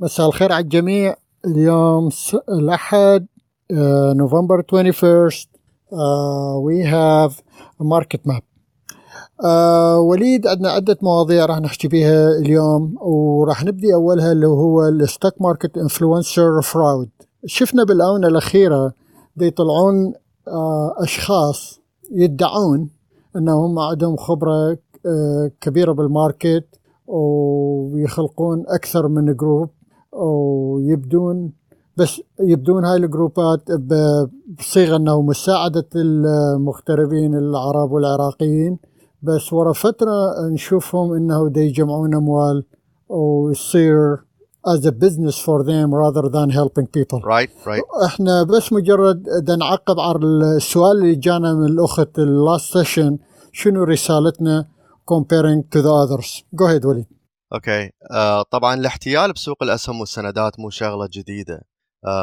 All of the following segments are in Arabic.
مساء الخير على الجميع. اليوم الأحد نوفمبر 21st. We have a market map. وليد عندنا عدة مواضيع راح نحكي بيها اليوم، وراح نبدي أولها اللي هو الستوك ماركت انفلونسر فراود. شفنا بالآونة الأخيرة بيطلعون أشخاص يدعون أنهم عندهم خبرة كبيرة بالماركت ويخلقون أكثر من جروب، ويبدون بس يبدون هاي الجروبات بصيغة أنه مساعدة المغتربين العرب والعراقيين، بس ورا فترة نشوفهم أنه دي يجمعون أموال ويصير as a business for them rather than helping people. Right. إحنا بس مجرد نعقب على السؤال اللي جانا من الأخت last session، شنو رسالتنا comparing to the others. Go ahead وليد. Okay. طبعا الاحتيال بسوق الأسهم والسندات مو شغلة جديدة،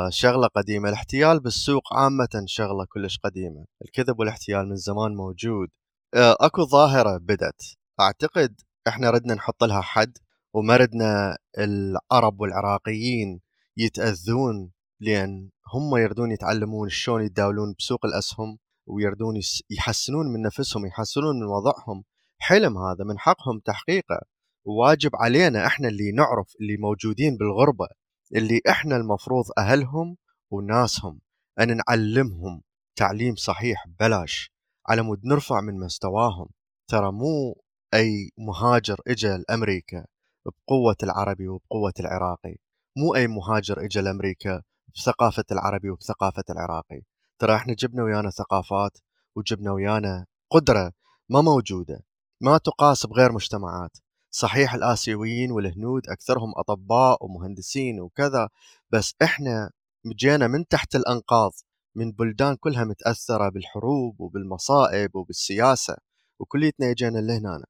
شغلة قديمة. الاحتيال بالسوق عامة شغلة كلش قديمة، الكذب والاحتيال من زمان موجود. أكو ظاهرة بدت، أعتقد إحنا ردنا نحط لها حد، وما ردنا العرب والعراقيين يتأذون، لأن هم يردون يتعلمون شلون يتداولون بسوق الأسهم، ويردون يحسنون من نفسهم، يحسنون من وضعهم. حلم هذا من حقهم تحقيقه، وواجب علينا إحنا اللي نعرف اللي موجودين بالغربة، اللي إحنا المفروض أهلهم وناسهم، أن نعلمهم تعليم صحيح بلاش على مود نرفع من مستواهم. ترى مو أي مهاجر إجا لأمريكا بقوة العربي وبقوة العراقي، مو أي مهاجر إجا لأمريكا بثقافة العربي وبثقافة العراقي. ترى إحنا جبنا ويانا ثقافات، وجبنا ويانا قدرة ما موجودة، ما تقاس بغير مجتمعات. صحيح الآسيويين والهنود أكثرهم أطباء ومهندسين وكذا، بس إحنا جينا من تحت الأنقاض، من بلدان كلها متأثرة بالحروب وبالمصائب وبالسياسة، وكليتنا يجينا لهنا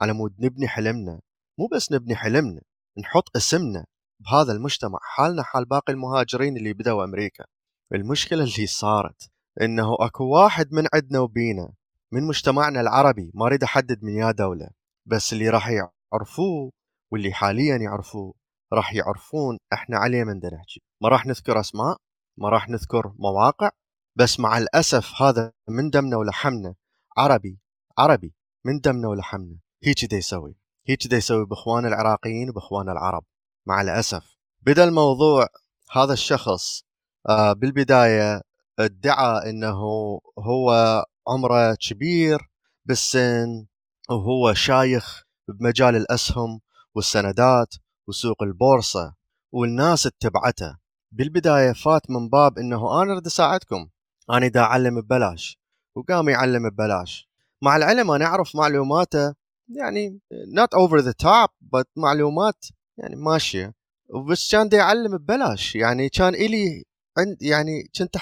على مود نبني حلمنا. مو بس نبني حلمنا، نحط اسمنا بهذا المجتمع، حالنا حال باقي المهاجرين اللي بدأوا أمريكا. المشكلة اللي صارت إنه أكو واحد من عندنا وبينا من مجتمعنا العربي، ما أريد أحدد من يا دولة، بس اللي راح يعرفوه واللي حاليا يعرفوه راح يعرفون إحنا عليه من دنحجي. ما راح نذكر أسماء، ما راح نذكر مواقع، بس مع الأسف هذا من دمنا ولحمنا. عربي من دمنا ولحمنا، هيك دا يسوي بإخوان العراقيين وبإخوان العرب. مع الأسف بدأ الموضوع. هذا الشخص بالبداية ادعى أنه هو عمره كبير بالسن، وهو شايخ بمجال الأسهم والسندات وسوق البورصة، والناس اتبعته. بالبداية فات من باب أنه أنا أريد أساعدكم، أنا دا أعلم ببلاش، وقام يعلم ببلاش. مع العلم أنا أعرف معلوماته، يعني not over the top but معلومات يعني ماشية، وبس كان دا يعلم ببلاش. يعني كان إلي عند، يعني كنت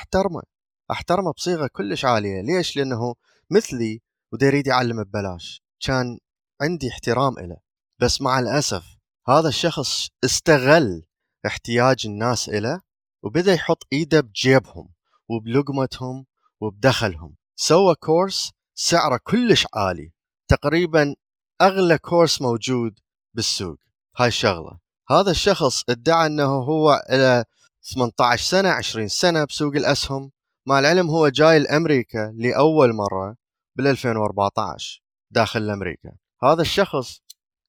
أحترمه بصيغة كلش عالية. ليش؟ لأنه مثلي ودا يريد يعلم ببلاش، كان عندي احترام إله. بس مع الأسف هذا الشخص استغل احتياج الناس إله، وبدأ يحط إيده بجيبهم وبلقمتهم وبدخلهم. سوى كورس سعره كلش عالي، تقريبا أغلى كورس موجود بالسوق. هاي الشغلة، هذا الشخص ادعى أنه هو إلى 18 سنة 20 سنة بسوق الأسهم. مع العلم هو جاي لأمريكا لأول مرة بال2014 داخل أمريكا. هذا الشخص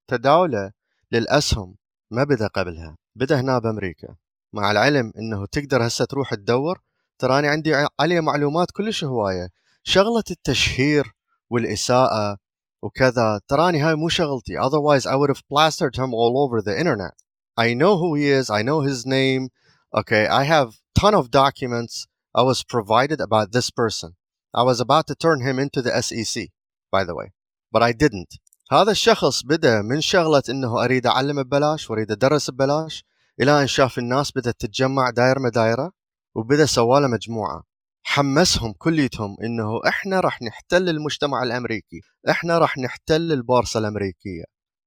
تداوله للأسهم ما بدأ قبلها، بدأ هنا بأمريكا. مع العلم أنه تقدر هسه تروح تدور، تراني عندي عليه معلومات كلش هواية. شغلة التشهير والإساءة وكذا، تراني هاي مو شغلتي. Otherwise I would have plastered him all over the internet. I know who he is, I know his name. Okay, I have ton of documents I was provided about this person. I was about to turn him into the SEC, by the way, but I didn't. هذا الشخص بدأ من شغلة إنه أريد أعلم ببلاش وأريد أدرس ببلاش، إلى أن شاف الناس بدأت تتجمع داير مدايرة، وبدأ سواله مجموعة، حمسهم كليتهم إنه إحنا رح نحتل المجتمع الأمريكي، إحنا رح نحتل البورصة الأمريكية.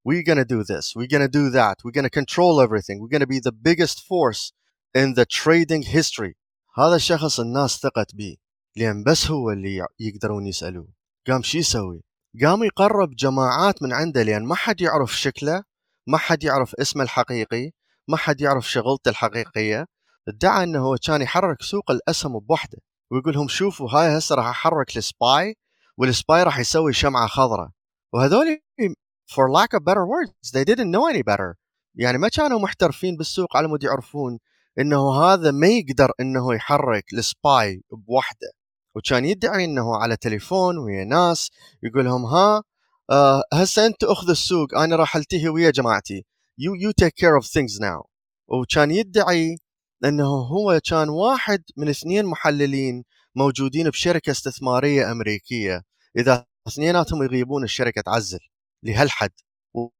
We're gonna do this, we're gonna do that, we're gonna control everything, we're gonna be the biggest force in the trading history. هذا الشخص الناس ثقت بيه، لأن بس هو اللي يقدرون يسألوه. قام شي يسوي؟ قام يقرب جماعات من عنده، لأن ما حد يعرف شكله، ما حد يعرف اسمه الحقيقي، ما حد يعرف شغلته الحقيقية. ادعى انه هو كان يحرك سوق الأسهم بوحده ويقول لهم شوفوا هاي هسه راح احرك السباي والسباي راح يسوي شمعة خضراء. وهذول for lack of better words they didn't know any better. يعني ما كانوا محترفين بالسوق على مود يعرفون انه هذا ما يقدر انه يحرك السباي بوحده، وكان يدعي انه على تليفون ويا ناس يقول لهم ها هسه انت اخذ السوق، انا راح التهي ويا جماعتي، you take care of things now. وكان يدعي انه هو كان واحد من اثنين محللين موجودين بشركه استثماريه امريكيه، اذا اثنيناتهم يغيبون الشركه تعزل. لهالحد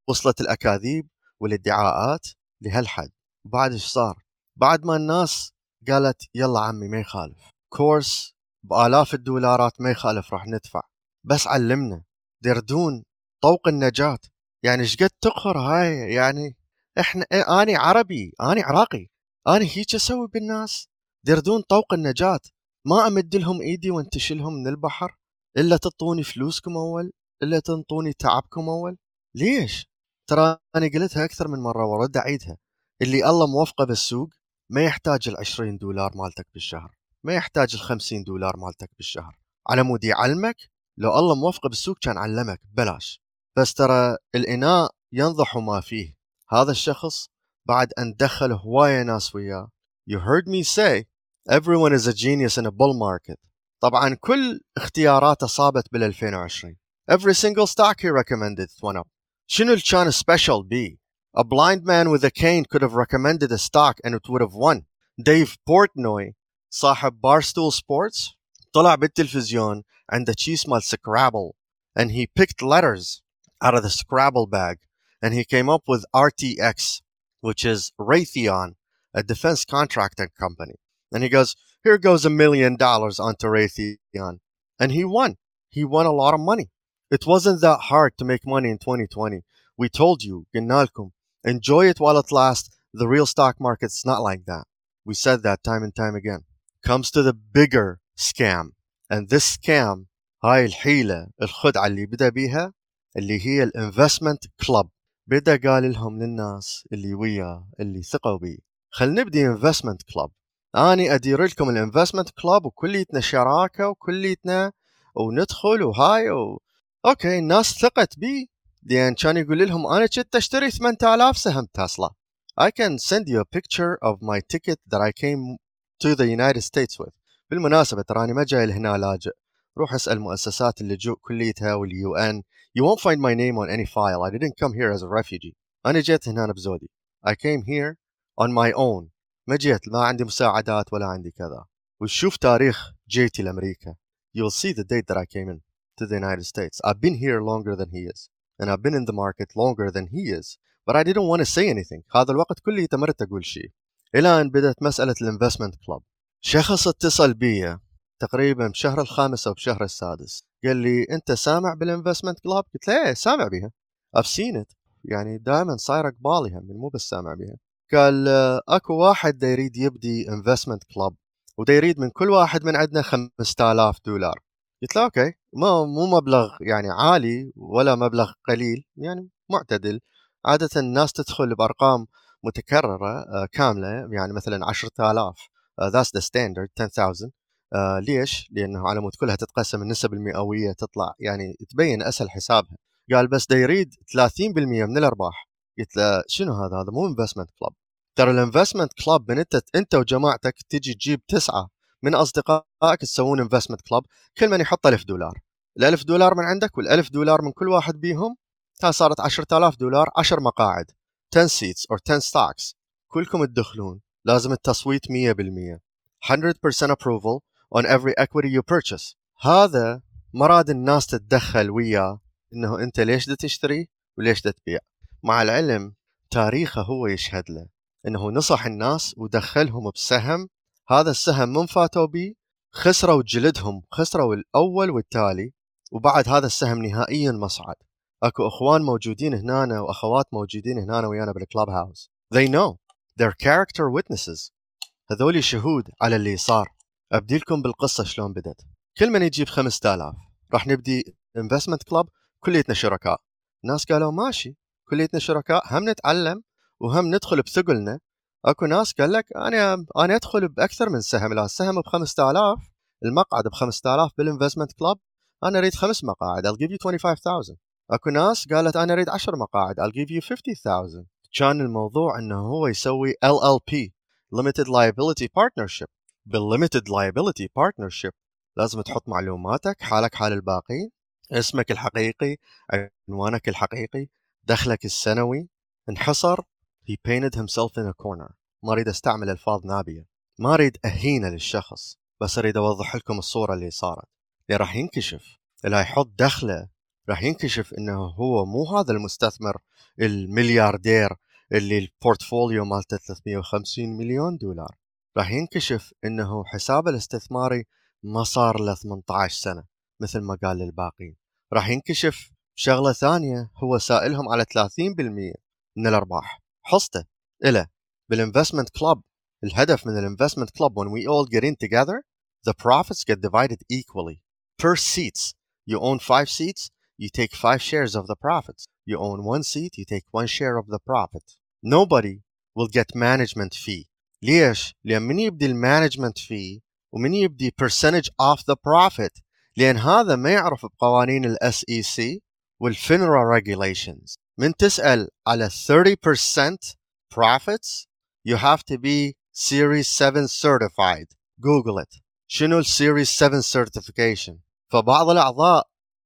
وصلت الاكاذيب والادعاءات لهالحد. بعد ايش صار؟ بعد ما الناس قالت يلا عمي ما يخالف، كورس بالاف الدولارات ما يخالف راح ندفع، بس علمنا دردون طوق النجاة. يعني ايش قد تقهر هاي؟ يعني احنا اني عربي، اني عراقي، اني هيك اسوي بالناس؟ دردون طوق النجاة، ما امد لهم ايدي وانتشلهم من البحر الا تعطوني فلوسكم اول، الا تنطوني تعبكم اول. ليش؟ ترى انا قلتها اكثر من مره ورد اعيدها، اللي الله موفقه بالسوق ما يحتاج ال$20 مالتك بالشهر، ما يحتاج ال$50 مالتك بالشهر على مود يعلمك. لو الله موفقه بالسوق كان علمك بلاش، بس ترى الاناء ينضح وما فيه. هذا الشخص بعد ان دخل هوايه ناس وياه، you heard me say everyone is a genius in a bull market. طبعا كل اختياراته صابت بال2020، every single stock he recommended went up. شنو اللي كان special بيه؟ A blind man with a cane could have recommended a stock and it would have won. Dave Portnoy صاحب Barstool Sports طلع بالتلفزيون عنده تشيس مال Scrabble and he picked letters out of the Scrabble bag and he came up with RTX, which is Raytheon, a defense contracting company. And he goes, here goes $1 million onto Raytheon. And he won. He won a lot of money. It wasn't that hard to make money in 2020. We told you, قلنا لكم. Enjoy it while it lasts. The real stock market's not like that. We said that time and time again. Comes to the bigger scam. And this scam, هاي الحيلة الخدعة اللي بدأ بيها اللي هي الانvestment club. بدأ قال لهم للناس اللي وياه اللي ثقوا بيه، خلنا نبدي investment club. أنا أدير لكم الانvestment club وكليتنا شراكة وكليتنا وندخل وهاي أوكي. الناس ثقت بي لأن كان يقول لهم أنا كنت أشتري 8000 سهم تسلا. I can send you a picture of my ticket that I came to the United States with. بالمناسبة تراني ما جاي لهنا لاجئ، روح أسأل مؤسسات اللجوء كليتها واليو ان. You won't find my name on any file. I didn't come here as a refugee. أنا جيت هنا بزودي. I came here on my own. ما جيت، ما عندي مساعدات ولا عندي كذا. وشوف تاريخ جيتي لأمريكا. You'll see the date that I came in to the United States. I've been here longer than he is. And I've been in the market longer than he is. But I didn't want to say anything. هذا الوقت كله تمرت أقول شيء. إلى أن بدأت مسألة الانفستمنت كلوب. شخص اتصل بي تقريبا بشهر الخامس أو بشهر السادس، قال لي أنت سامع بالانفستمنت كلوب؟ قلت له إيه سامع بيها. I've seen it. يعني دائما صاير أقبالي هم، مو بس سامع بيها. قال أكو واحد دا يريد يبدي انفستمنت كلوب ودا يريد من كل واحد من عندنا $5,000. قلت له أوكي، مو مبلغ يعني عالي ولا مبلغ قليل، يعني معتدل. عادة الناس تدخل بأرقام متكررة كاملة، يعني مثلا 10,000 that's the standard 10,000. ليش؟ لأنه على مود كلها تتقسم النسب المئوية تطلع، يعني تبين أسهل حسابها. قال بس دا يريد 30% من الأرباح. قلت له شنو هذا؟ هذا مو investment club. ترى الانفستمنت كلاب من انت وجماعتك تجي تجيب 9 من اصدقائك تسوون انفستمنت كلاب، كل من يحط $1,000، $1,000 من عندك وال$1,000 من كل واحد بيهم، تا صارت $10,000. 10 مقاعد 10 seats or 10 stocks. كلكم تدخلون، لازم التصويت 100%، 100% approval on every equity you purchase. هذا مراد الناس تتدخل وياه انه انت ليش تشتري وليش تبيع، مع العلم تاريخه هو يشهد له انه نصح الناس ودخلهم بسهم. هذا السهم من فاتوا بي خسروا جلدهم، خسروا الاول والتالي، وبعد هذا السهم نهائيا ما صعد. اكو اخوان موجودين هنا واخوات موجودين هنا ويانا بالكلاب هاوس. They know their character witnesses. هذول شهود على اللي صار. ابدي لكم بالقصه شلون بدت. كل من يجيب 5000 راح نبدي انفستمنت كلاب، كليتنا شركاء. الناس قالوا ماشي كليتنا شركاء، هم نتعلم وهم ندخل بثقلنا. اكو ناس قال لك انا ادخل باكثر من سهم، لا السهم ب 5000، المقعد ب 5000 بالانفستمنت كلاب، انا اريد 5 مقاعد I'll give you 25,000. اكو ناس قالت انا اريد 10 مقاعد I'll give you 50,000. كان الموضوع انه هو يسوي LLP Limited Liability Partnership. بالليميتد لايبيليتي بارتنرشيب لازم تحط معلوماتك، حالك حال الباقي، اسمك الحقيقي، عنوانك الحقيقي، دخلك السنوي. انحصر. He painted himself in a corner. ما أريد أستعمل ألفاظ نابية، ما أريد أهينة للشخص، بس أريد أوضح لكم الصورة اللي صارت. اللي راح ينكشف، اللي يحط دخله راح ينكشف إنه هو مو هذا المستثمر الملياردير اللي البورتفوليو مالته 350 مليون دولار. راح ينكشف إنه حسابه الاستثماري ما صار له 18 سنة مثل ما قال للباقين. راح ينكشف شغلة ثانية، هو سائلهم على 30% من الأرباح حصته إلى بالinvestment club. الهدف من الinvestment club when we all get in together the profits get divided equally per seats. You own 5 seats, you take 5 shares of the profits. You own 1 seat, you take 1 share of the profit. Nobody will get management fee. ليش؟ لأن من يبدي المانجمنت فيه ومن يبدي percentage of the profit، لأن هذا ما يعرف بقوانين ال SEC والفينرا regulations. من تسأل على 30% profits you have to be Series 7 certified. Google it. شنو ال Series 7 certification؟ فبعض الأعضاء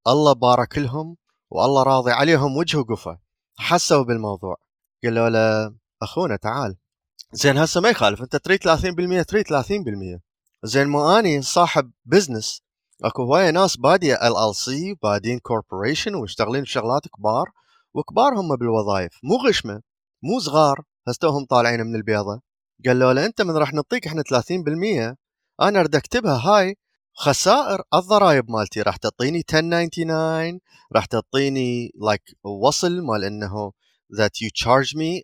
الله بارك لهم والله راضي عليهم وجهه قفة، حسوا بالموضوع، قالوا له أخونا تعال زين هسه ما يخالف انت تريد 30% تريد 30%. زين مو اني صاحب بزنس، اكو هوايه ناس باديه LLC بادين كوربوريشن واشتغلين بشغلات كبار وكبار هم بالوظائف، مو غشمه مو صغار هستوهم طالعين من البيضه. قالوا له انت من راح نعطيك احنا 30% انا اريد اكتبها هاي خسائر الضرائب مالتي، راح تعطيني 1099، راح تعطيني وصل مال انه that you charge me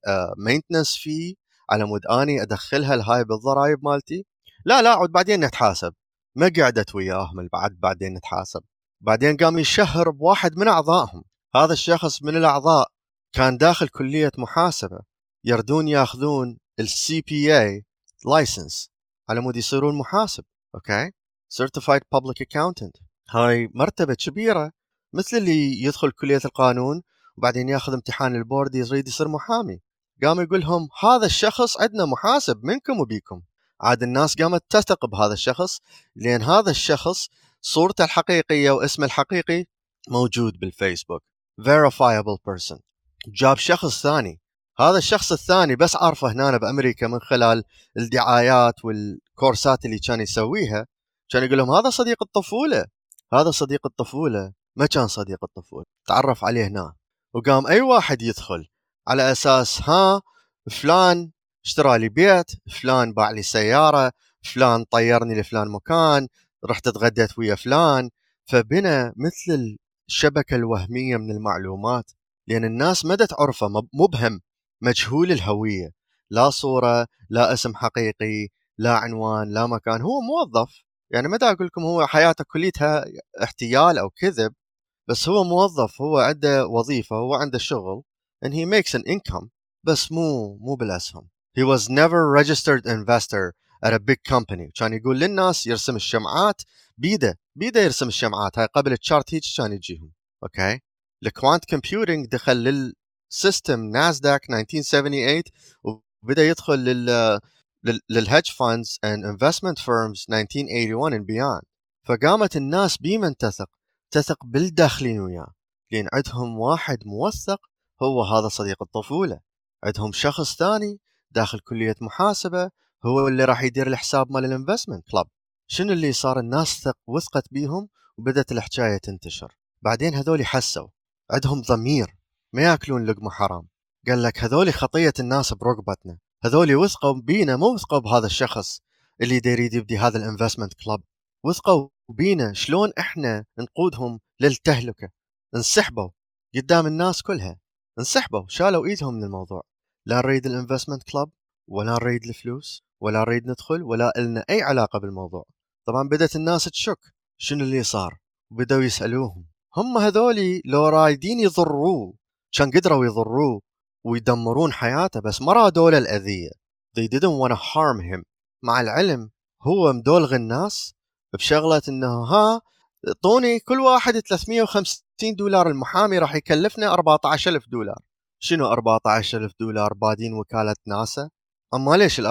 maintenance fee على مود اني ادخلها الهاي بالضرائب مالتي. لا عود بعدين نتحاسب. ما قعدت وياهم البعد، بعدين نتحاسب. بعدين قام يشهر بواحد من اعضائهم. هذا الشخص من الاعضاء كان داخل كلية محاسبة، يردون ياخذون ال CPA license على مود يصيرون محاسب، اوكي certified public accountant. هاي مرتبة كبيرة، مثل اللي يدخل كلية القانون وبعدين ياخذ امتحان البورد يريد يصير محامي. قام يقول لهم هذا الشخص عندنا محاسب منكم وبيكم. عاد الناس قامت تثق هذا الشخص، لأن هذا الشخص صورته الحقيقية واسمه الحقيقي موجود بالفيسبوك verifiable person. جاب شخص ثاني، هذا الشخص الثاني بس عارفه هنا بأمريكا من خلال الدعايات والكورسات اللي كان يسويها، كان يقول لهم هذا صديق الطفولة، هذا صديق الطفولة. ما كان صديق الطفولة، تعرف عليه هنا. وقام أي واحد يدخل على أساس ها فلان اشترى لي بيت، فلان باع لي سيارة، فلان طيرني لفلان مكان، رحت اتغديت ويا فلان. فبنا مثل الشبكة الوهمية من المعلومات، لأن الناس مدت عرفة مبهم مجهول الهوية، لا صورة لا اسم حقيقي لا عنوان لا مكان. هو موظف، يعني مدى أقول لكم هو حياته كليتها احتيال أو كذب، بس هو موظف، هو عنده وظيفة، هو عنده شغل and he makes an income، بس مو بالأسهم. He was never registered investor at a big company. كان يقول للناس يرسم الشمعات بيده يرسم الشمعات هاي قبل الشارت هيك كان يجيهم. اوكي الكوانت كومبيوتينج دخل للسيستم ناسداك 1978 وبدا يدخل للهج فاندز and investment firms 1981 and beyond. فقامت الناس بمن تثق بالداخلين وياه، لأن عندهم واحد موثق هو هذا صديق الطفولة، عندهم شخص ثاني داخل كلية محاسبة هو اللي راح يدير الحساب مال الانفستمنت كلاب. شنو اللي صار؟ الناس وثقت بيهم وبدت الحكاية تنتشر. بعدين هذول حسوا عندهم ضمير، ما ياكلون لقمة حرام. قال لك هذول خطية الناس برقبتنا، هذول وثقوا بينا، مو وثقوا بهذا الشخص اللي يريد يبدي هذا الانفستمنت كلاب، وثقوا بينا شلون احنا نقودهم للتهلكة. انسحبوا قدام الناس كلها، انسحبوا شالوا ايدهم من الموضوع. لا نريد الانفستمنت كلاب، ولا نريد الفلوس، ولا نريد ندخل، ولا لنا اي علاقه بالموضوع. طبعا بدت الناس تشك شنو اللي صار، وبداوا يسالوهم هم هذولي لو رايدين يضروه كان قدروا يضروه ويدمرون حياته، بس ما رادوا له الأذية. They didn't want to harm him. مع العلم هو مدولغ الناس بشغلة انه اعطوني كل واحد $350 المحامي راح يكلفنا $14,000. شنو $14,000 بادين وكالة ناسا؟ اما ليش $14,000؟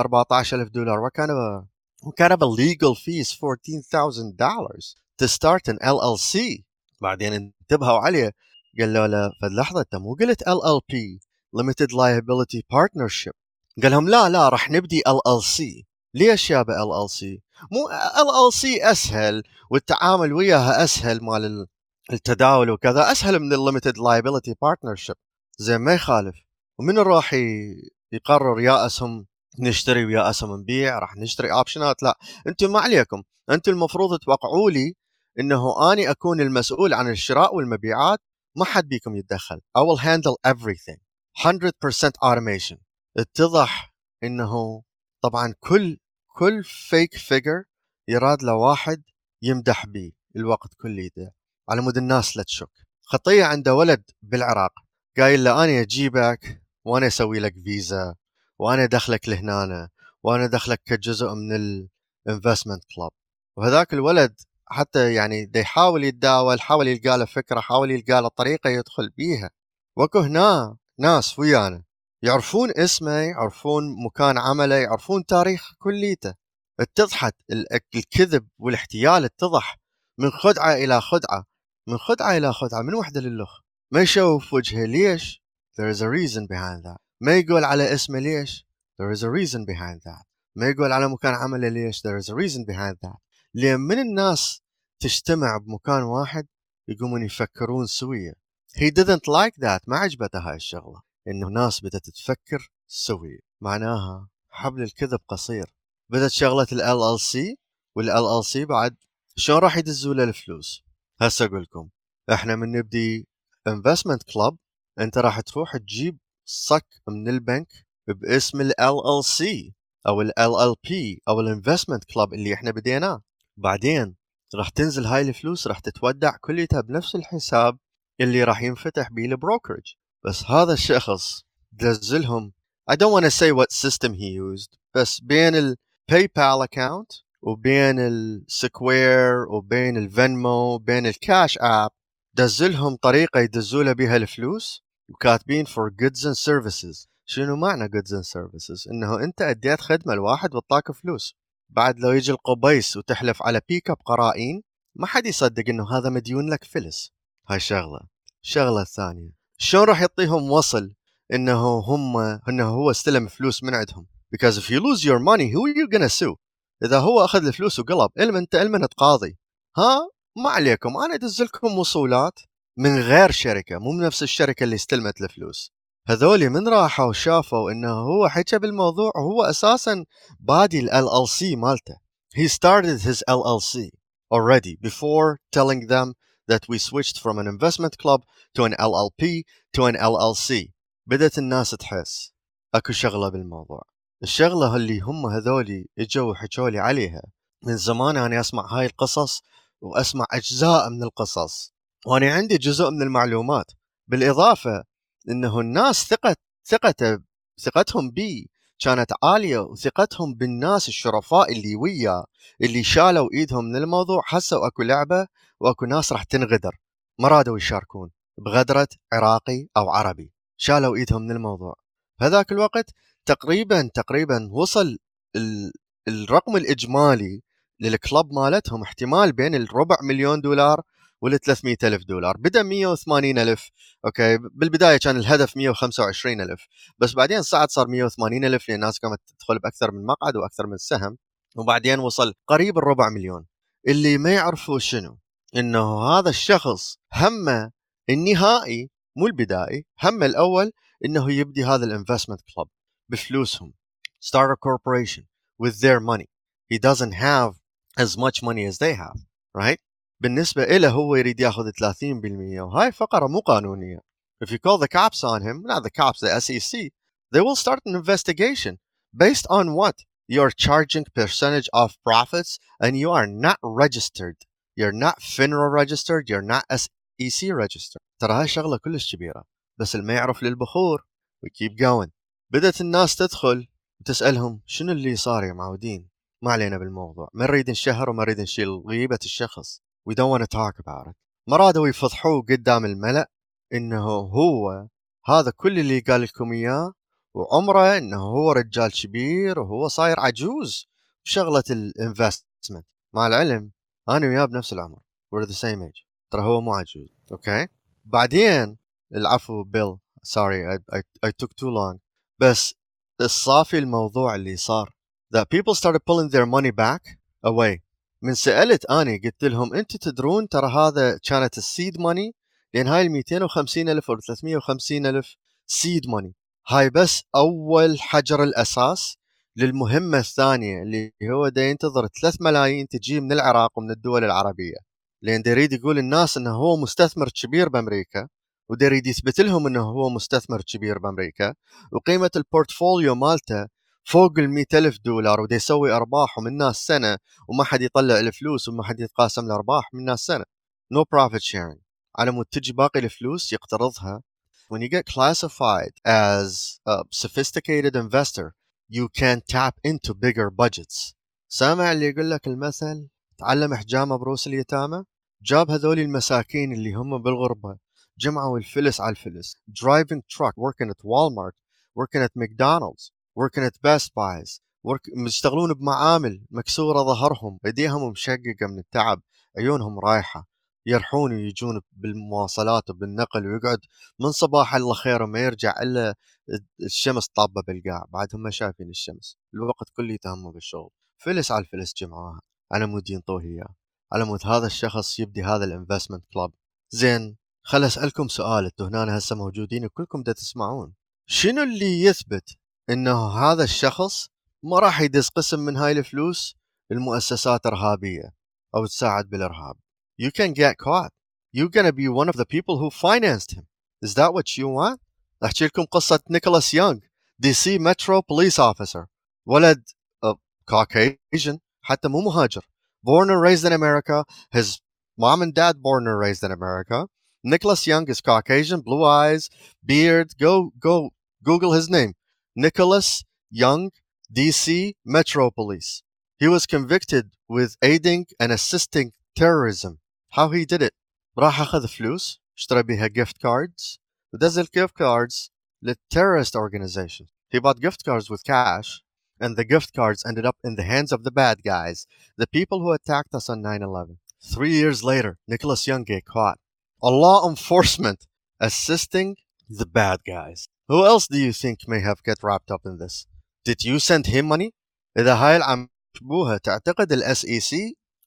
What kind of a legal fee is $14,000 to start an LLC. بعدين انتبهوا عليه، قالوا له فلحظة انت مو قلت LLP Limited Liability Partnership؟ قال لهم لا راح نبدي LLC. ليش يابا LLC؟ مو LLC أسهل والتعامل وياها أسهل، مال التداول وكذا أسهل من Limited Liability Partnership. زين ما يخالف، ومن راح يقرر يا أسهم نشتري ويا أسهم نبيع؟ راح نشتري أوبشنات؟ لا، أنتم ما عليكم، أنتم المفروض توقعوا لي إنه أنا أكون المسؤول عن الشراء والمبيعات، ما حد بيكم يتدخل. I will handle everything 100% automation. اتضح إنه طبعا كل fake figure يراد لواحد يمدح بيه الوقت كله ده على مود الناس لا تشك. خطية عند ولد بالعراق قايل له أنا أجيبك وأنا أسوي لك فيزا وأنا دخلك لهنانا وأنا دخلك كجزء من ال investment club. وهذاك الولد حتى يعني دا يحاول يتداول، حاول يلقى له فكرة، حاول يلقى له طريقة يدخل بيها. وكو هنا ناس ويانا يعرفون اسمه، يعرفون مكان عمله، يعرفون تاريخ كليته. اتضحت الكذب والاحتيال، اتضح من خدعة إلى خدعة، من خدعة إلى خدعة، من وحدة للأخ. ما يشوف وجهه ليش؟ There is a reason behind that. ما يقول على اسمه ليش؟ There is a reason behind that. ما يقول على مكان عمله ليش؟ There is a reason behind that. لأن من الناس تجتمع بمكان واحد يقومون يفكرون سوية. He didn't like that. ما عجبته هاي الشغلة إنه ناس بدأت تفكر سوية. معناها حبل الكذب قصير. بدأت شغلة LLC، والLLC بعد شلون راح يدزوا له الفلوس؟ هسا أقولكم، إحنا من نبدي investment club أنت راح تروح تجيب صك من البنك باسم LLC أو LLP أو investment club اللي إحنا بديناه. بعدين راح تنزل هاي الفلوس، راح تتودع كليتها بنفس الحساب اللي راح ينفتح بيه البروكرج. بس هذا الشخص دزلهم I don't want to say what system he used، بس بين ال PayPal account وبين ال Square وبين ال Venmo وبين ال Cash App دزلهم طريقة يدزولها بها الفلوس، وكاتبين for goods and services. شنو معنى goods and services؟ إنه أنت أديت خدمة لواحد وطاك فلوس. بعد لو يجي القبيس وتحلف على بيكاب قرائين ما حد يصدق إنه هذا مديون لك فلس. هاي شغلة الثانية، شلون راح يعطيهم وصل إنه هو استلم فلوس من عندهم؟ Because if you lose your money who you gonna sue؟ إذا هو أخذ الفلوس وقلب أنت تقاضي. ما عليكم، أنا أدزلكم وصولات من غير شركة، مو من نفس الشركة اللي استلمت الفلوس. هذولي من راحوا وشافوا إنه هو حكى بالموضوع وهو أساساً بادي LLC مالته. He started his LLC already before telling them that we switched from an investment club to an LLP to an LLC. بدأت الناس تحس أكو شغلة بالموضوع. الشغلة اللي هم هذولي إجوا حكولي عليها من زمان، أنا أسمع هاي القصص وأسمع أجزاء من القصص وأنا عندي جزء من المعلومات. بالإضافة إنه الناس ثقتهم بي كانت عالية، وثقتهم بالناس الشرفاء اللي وياه اللي شالوا إيدهم من الموضوع. حسوا أكو لعبة وأكو ناس راح تنغدر، ما رادوا يشاركون بغدرة عراقي أو عربي، شالوا إيدهم من الموضوع. هذاك الوقت تقريبا وصل الرقم الإجمالي للكلب مالتهم احتمال بين $250,000 $300,000. بدأ 180,000، أوكي بالبداية كان الهدف 125,000، بس بعدين صار 180,000 لأن الناس قامت تدخل بأكثر من مقعد وأكثر من سهم، وبعدين وصل قريب $250,000. اللي ما يعرفوا شنو إنه هذا الشخص همه النهائي مو البدائي، همه الأول إنه يبدي هذا الانفستمنت كلب بفلوسهم. Start a corporation with their money. He doesn't have as much money as they have, right? بالنسبة إله هو يريد يأخذ 30%، وهاي فقرة مو قانونية. If you call the cops on him, not the cops, the SEC, they will start an investigation based on what? You're charging percentage of profits and you are not registered. You're not FINRA registered, you're not SEC registered. ترى هاي شغلة كلش كبيرة، بس اللي ما يعرف للبخور we keep going. بدأت الناس تدخل وتسألهم شنو اللي صار يا معودين؟ ما علينا بالموضوع، ما نريد نشهر وما نريد نشيل غيبة الشخص. We don't want to talk about it. ما رادوا يفضحوه قدام الملأ إنه هو هذا كل اللي قال لكم إياه وعمره، إنه هو رجال كبير وهو صاير عجوز بشغلة الانفستمنت. مع العلم أنا وياه بنفس العمر. We're the same age. ترى هو مو عجوز. أوكي؟ بعدين العفو بيل. Sorry I took too long. بس الصافي الموضوع اللي صار that people started pulling their money back away. من سألت أنا قلت لهم أنت تدرون ترى هذا كانت السيد ماني، لأن هاي ال250,000 أو 350,000 سيد ماني هاي بس أول حجر الأساس للمهمة الثانية اللي هو دا ينتظر 3 ملايين تجي من العراق ومن الدول العربية، لأن دا يريد يقول الناس أنه هو مستثمر كبير بأمريكا، ودا يريد يثبت لهم أنه هو مستثمر كبير بأمريكا وقيمة البورتفوليو مالته فوق $100,000 ودا يسوي أرباح ومن ناس سنة وما حد يطلع الفلوس وما حد يتقاسم الأرباح من ناس سنة. No profit sharing. على مود تجي باقي الفلوس يقترضها. When you get classified as a sophisticated investor, you can tap into bigger budgets. سامع اللي يقول لك المثل تعلم حجامة بروس اليتامى؟ جاب هذول المساكين اللي هم بالغربة جمعوا الفلس على الفلس. Driving truck, working at Walmart, working at McDonald's, working at Best Buys, يشتغلون بمعامل مكسورة ظهرهم، ايديهم مشققة من التعب، عيونهم رايحة، يرحون ويجون بالمواصلات وبالنقل ويقعد من صباح الله خير وما يرجع إلا الشمس طابة بالقاع، بعدهم ما شايفين الشمس، الوقت كله يتهموا بالشغل. فلس على الفلس جمعوها على مود ينطوه إياه، على مود هذا الشخص يبدي هذا الانفستمنت كلاب. زين خل أسألكم سؤال، انتو هنا هسه موجودين وكلكم دا تسمعون، شنو اللي يثبت إنه هذا الشخص ما راح يدز قسم من هاي الفلوس المؤسسات إرهابية أو تساعد بالإرهاب؟ You can get caught. You're gonna be one of the people who financed him. Is that what you want? أحكي لكم قصة نيكولاس يونغ D.C. Metro Police Officer. ولد Caucasian حتى مو مهاجر. Born and raised in America. His mom and dad born and raised in America. Nicholas Young is Caucasian, blue eyes, beard. Go Google his name. Nicholas Young, D.C. Metro Police. He was convicted with aiding and assisting terrorism. How he did it. راح أخذ فلوس اشترى بيها gift cards ودزل gift cards للterrorist organization. He bought gift cards with cash and the gift cards ended up in the hands of the bad guys, the people who attacked us on 9/11. 3 years later, Nicholas Young got caught. A law enforcement assisting the bad guys. Who else do you think may have get wrapped up in this? Did you send him money? إذا هاي العمبوها تعتقد ال SEC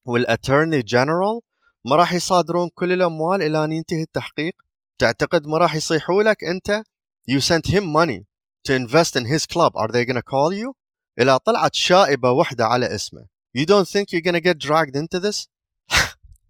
والأترني جنرال ما راح يصادرون كل الأموال إلى أن ينتهي التحقيق؟ تعتقد ما راح يصيحوا لك أنت you sent him money to invest in his club, are they gonna call you؟ إلا طلعت شائبة وحدة على اسمه. You don't think you're gonna get dragged into this؟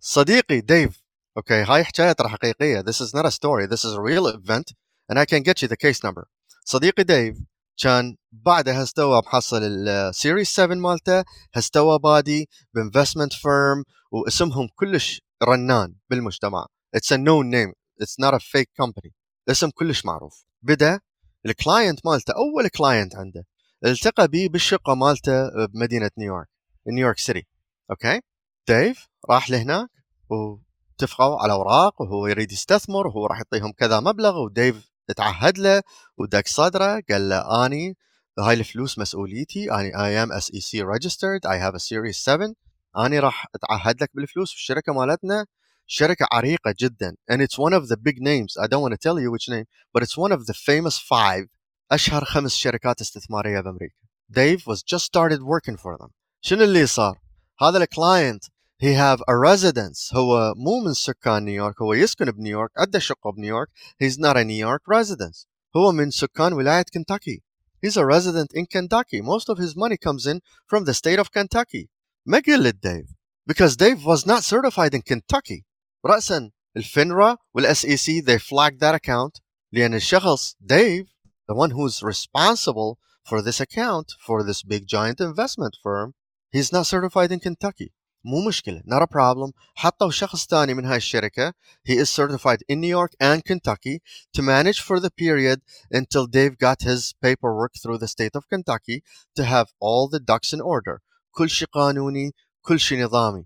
صديقي ديف. Okay, هاي حكاية ترى حقيقية. This is not a story. This is a real event. And I can get you the case number. صديقي ديف كان بعدها استوى بحصل السيريز 7 مالته، هستوى بادي بانفستمنت فيرم واسمهم كلش رنان بالمجتمع. It's a known name. It's not a fake company. اسم كلش معروف. بدأ الكلاينت مالته، أول كلاينت عنده التقى بيه بالشقة مالته بمدينة نيويورك، نيويورك سيتي. أوكي؟ ديف راح لهناك وتفقوا على أوراق وهو يريد يستثمر وهو راح يعطيهم كذا مبلغ، وديف اتعهد له ودق صدره قال له اني هاي الفلوس مسؤوليتي، اني I am SEC registered, I have a series 7، اني راح اتعهد لك بالفلوس. والشركه مالتنا شركه عريقه جدا and it's one of the big names, I don't want to tell you which name but it's one of the famous 5 اشهر 5 شركات استثماريه بامريكا. Dave was just started working for them. شنو اللي صار؟ هذا الكلاينت he have a residence. هو مو من سكان نيويورك، هو يسكن بنيويورك، عنده شقة بنيويورك. He's not a New York resident. هو من سكان ولاية كنتاكي. He's a resident in Kentucky. Most of his money comes in from the state of Kentucky. ما قلت ديف because Dave was not certified in Kentucky. رأسا الفنرا والSEC they flagged that account لأن الشخص ديف the one who's responsible for this account for this big giant investment firm he's not certified in Kentucky. مو مشكلة not a problem. حطوا شخص تاني من هاي الشركة he is certified in New York and Kentucky to manage for the period until Dave got his paperwork through the state of Kentucky to have all the ducks in order. كل شيء قانوني, كل شيء نظامي.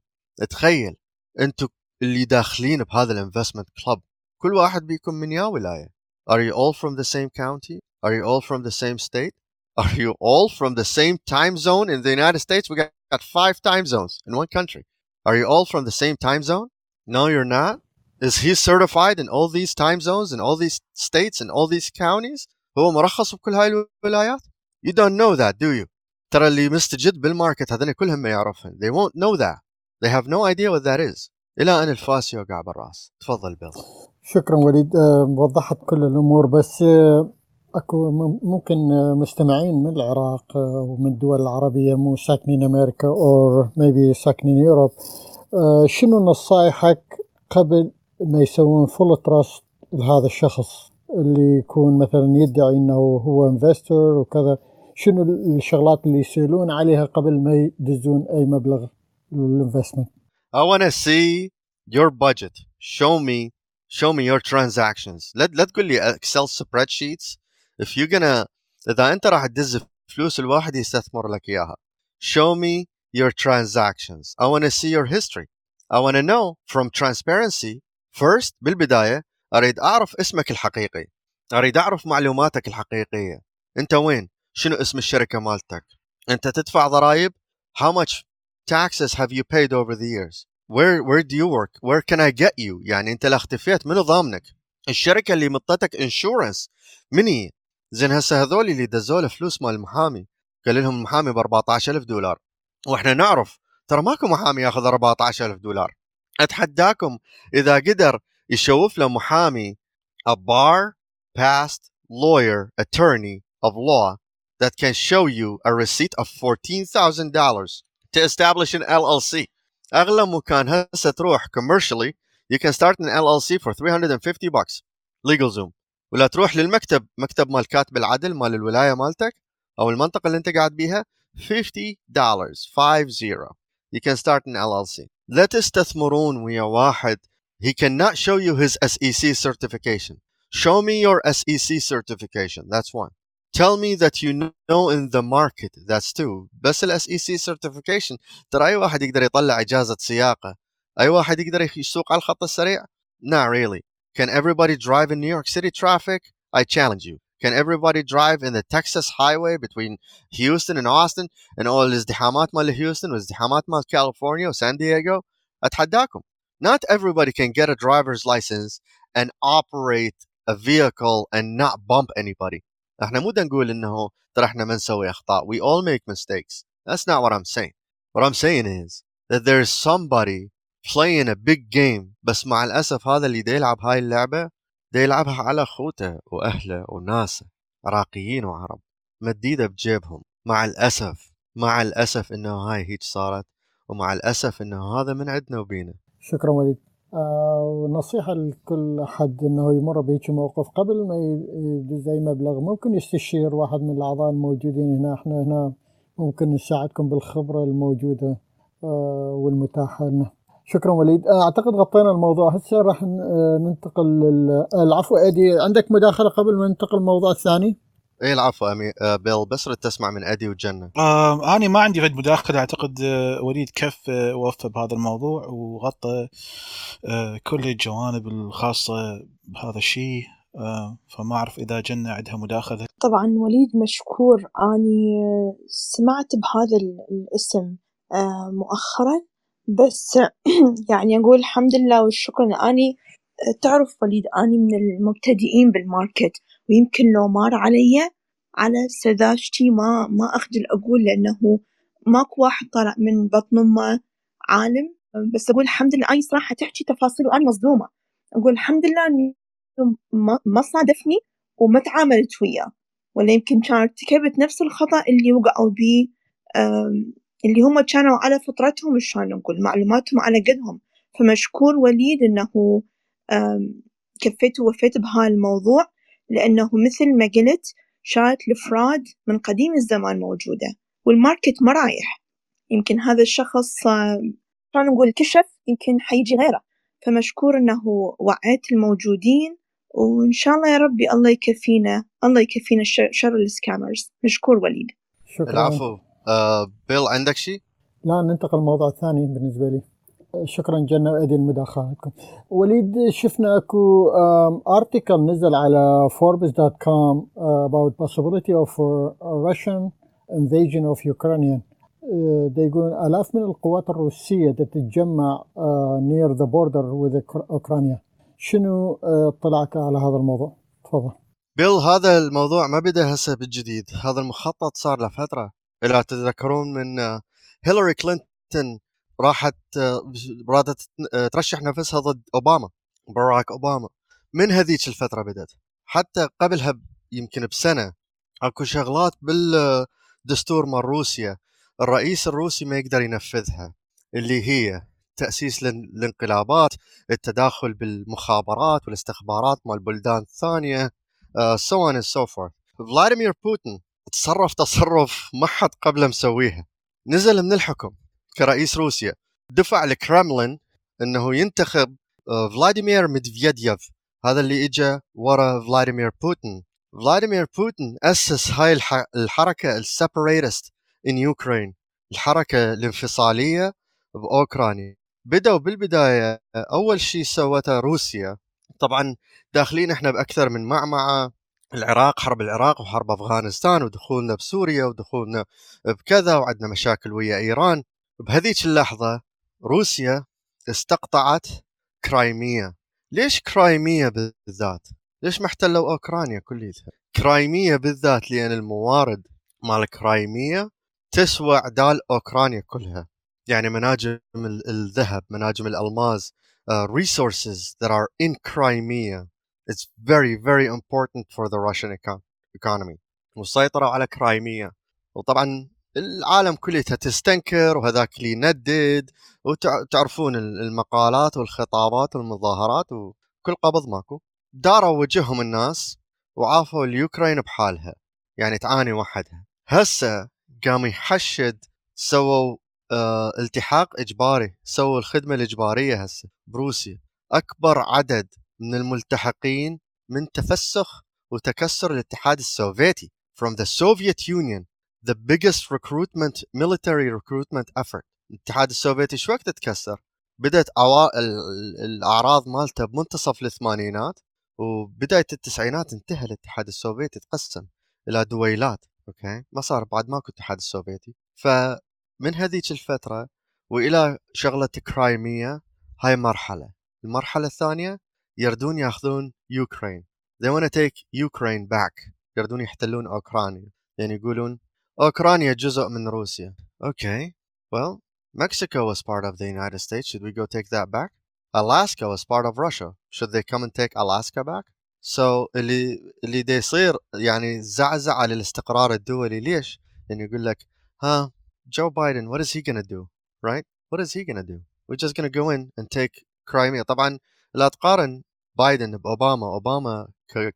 تخيل انتو اللي داخلين بهذا الانفستمنت كلوب كل واحد بيكم من يا ولاية. Are you all from the same county? Are you all from the same state? Are you all from the same time zone? In the United States, we got 5 time zones in one country. Are you all from the same time zone? No, you're not. Is he certified in all these time zones, in all these states, in all these counties? هو مرخص بكل هاي الولايات? You don't know that, do you? ترى اللي مستجد بالماركت هذين كلهم ما يعرفهم. They won't know that. They have no idea what that is. إلى أن الفاس يوقع بالرأس. تفضل بيل. شكرا وليد. وضحت كل الأمور. بس أكو ممكن مستمعين من العراق ومن الدول العربية مو ساكنين أمريكا أو maybe ساكنين يوروب, شنو نصائحك قبل ما يسوون full trust لهذا الشخص اللي يكون مثلا يدعي أنه هو انفستور وكذا؟ شنو الشغلات اللي يسألون عليها قبل ما يدزون أي مبلغ للانفستمنت؟ I want to see your budget. Show me your transactions. لا تقول لي Excel spreadsheets. If you're gonna, إذا أنت راح تدز فلوس الواحد يستثمر لك إياها. Show me your transactions. I want to see your history. I want to know from transparency. First, بالبداية أريد أعرف اسمك الحقيقي. أريد أعرف معلوماتك الحقيقية. أنت وين؟ شنو اسم الشركة مالتك؟ أنت تدفع ضرائب. How much taxes have you paid over the years? Where do you work? Where can I get you? يعني أنت لا اختفيت منو ضامنك. الشركة اللي مطتك insurance من هي؟ زين هسه هذول اللي دزوا له فلوس مال المحامي قال لهم المحامي ب $14,000 واحنا نعرف ترى ماكو محامي ياخذ $14,000. اتحداكم اذا قدر يشوف له محامي a bar past lawyer attorney of law that can show you a receipt of $14,000 to establish an LLC. اغلى مكان هسه تروح commercially you can start an LLC for $350 LegalZoom. ولا تروح للمكتب مكتب مال كاتب العدل مال الولاية مالتك أو المنطقة اللي أنت قاعد بيها $50 $50 you can start an LLC. لا تستثمرون ويا واحد he cannot show you his SEC certification. Show me your SEC certification. That's one. Tell me that you know in the market. That's two. بس ال SEC certification ترى أي واحد يقدر يطلع إجازة سياقة, أي واحد يقدر يسوق على الخط السريع. Not really. Can everybody drive in New York City traffic? I challenge you. Can everybody drive in the Texas highway between Houston and Austin and all الازدحامات مال Houston والازدحامات مال California and San Diego? أتحداكم. Not everybody can get a driver's license and operate a vehicle and not bump anybody. احنا مو نقول انه ترى احنا ما نسوي اخطاء. We all make mistakes. That's not what I'm saying. What I'm saying is that there's somebody playing a big game. بس مع الأسف هذا اللي دا يلعب هاي اللعبة دا يلعبها على خوته وأهله وناسه عراقيين وعرب مديدة بجيبهم. مع الأسف إنه هاي هيج صارت, ومع الأسف إنه هذا من عندنا وبينا. شكرا وليد. ونصيحة لكل حد إنه يمر بهيج موقف قبل ما زي مبلغ ممكن يستشير واحد من الأعضاء الموجودين هنا. إحنا هنا ممكن نساعدكم بالخبرة الموجودة والمتاحة لنا. شكرا وليد. أعتقد غطينا الموضوع. هسه راح ننتقل العفو أدي, عندك مداخلة قبل ما ننتقل الموضوع الثاني؟ إيه العفو بيل, بس رد تسمع من أدي وجنة. أنا ما عندي غير مداخلة. أعتقد وليد كف ووفى بهذا الموضوع وغطى كل الجوانب الخاصة بهذا الشيء, فما أعرف إذا جنة عندها مداخلة. طبعا وليد مشكور. أنا سمعت بهذا الاسم مؤخرا, بس يعني أقول الحمد لله والشكر. أني تعرف وليد أني من المبتدئين بالماركت, ويمكن لو مار علي على سذاجتي ما أخجل أقول, لأنه ماكو واحد طلع من بطن أمه عالم. بس أقول الحمد لله. أني صراحة تحكي تفاصيل وأنا مصدومة. أقول الحمد لله أنه ما صادفني وما تعاملت وياه, ولا يمكن كان ارتكبت نفس الخطأ اللي وقعوا بيه اللي هم كانوا على فطرتهم, شلون نقول معلوماتهم على قدهم. فمشكور وليد أنه كفيت ووفيت بهالموضوع, لأنه مثل ما قلت شاية الأفراد من قديم الزمان موجودة والماركت مرايح. يمكن هذا الشخص خلينا نقول كشف يمكن حيجي غيره. فمشكور أنه وعيت الموجودين، وإن شاء الله يا ربي الله يكفينا، الله يكفينا شر السكامرز. مشكور وليد. شكرا. العفو. بيل عندك شيء؟ لا، ننتقل لموضوع الثاني بالنسبة لي. شكرا جنة وأدي لمداخلتكم. وليد، شفنا أكو article نزل على Forbes.com about possibility of Russian invasion of Ukrainian. دا يقولون آلاف من القوات الروسية تتجمع near the border with Ukraine. شنو اطلاعك على هذا الموضوع؟ تفضل. بيل، هذا الموضوع ما بدأ هسه بالجديد، هذا المخطط صار لفترة. إلا تتذكرون من هيلاري كلينتون راحت ترشح نفسها ضد أوباما، باراك أوباما. من هذيك الفترة بدأت، حتى قبلها يمكن بسنة أكو شغلات بالدستور مال روسيا الرئيس الروسي ما يقدر ينفذها، اللي هي تأسيس الانقلابات، التداخل بالمخابرات والاستخبارات مع البلدان الثانية، so on and so forth. فلاديمير بوتين تصرف ما حد قبله مسويها، نزل من الحكم كرئيس روسيا، دفع الكرملين أنه ينتخب فلاديمير ميدفيديف، هذا اللي إجا وراء فلاديمير بوتين. فلاديمير بوتين أسس هاي الحركة السيبريتست in Ukraine، الحركة الانفصالية بأوكرانيا. بدأوا بالبداية، أول شيء سوته روسيا، طبعا داخلين احنا بأكثر من معمعة، العراق، حرب العراق وحرب أفغانستان، ودخولنا بسوريا ودخولنا بكذا، وعندنا مشاكل ويا إيران. بهذيك اللحظة روسيا استقطعت كرايميا. ليش كرايميا بالذات؟ ليش محتلوا أوكرانيا كليتها؟ كرايميا بالذات لأن الموارد مال كرايميا تسوى عدال أوكرانيا كلها، يعني مناجم الذهب، مناجم الألماز، resources that are in Crimea. It's very very important for the Russian economy. وسيطروا على كرايميا، وطبعا العالم كله تستنكر، وهذاك اللي يندد، وتعرفون المقالات والخطابات والمظاهرات وكل قبض ماكو. داروا وجههم الناس وعافوا اليوكرين بحالها، يعني تعاني وحدها. هسه قام يحشد، سووا التحاق إجباري، سووا الخدمة الإجبارية هسه بروسيا. أكبر عدد من الملتحقين من تفسخ وتكسر الاتحاد السوفيتي from the Soviet Union, the biggest recruitment military recruitment effort. الاتحاد السوفيتي شو وقت تكسر؟ بدأت الأعراض مالته بمنتصف الثمانينات، وبداية التسعينات انتهى الاتحاد السوفيتي، تقسم إلى دويلات. أوكي، ما صار بعد ما كنت الاتحاد السوفيتي. فمن هذيك الفترة وإلى شغلة كرايميا، هاي مرحلة. المرحلة الثانية يردون يأخذون يوكرين. They want to take Ukraine back. يردون يحتلون أوكرانيا، يعني يقولون أوكرانيا جزء من روسيا. Okay, well, Mexico was part of the United States. Should we go take that back? Alaska was part of Russia. Should they come and take Alaska back? So اللي دا يصير يعني زعزعة للاستقرار الدولي. ليش؟ يعني يقول لك ها جو بايدن what is he gonna do, right? What is he gonna do? We're just gonna go in and take Crimea. طبعا لا تقارن بايدن بأوباما. أوباما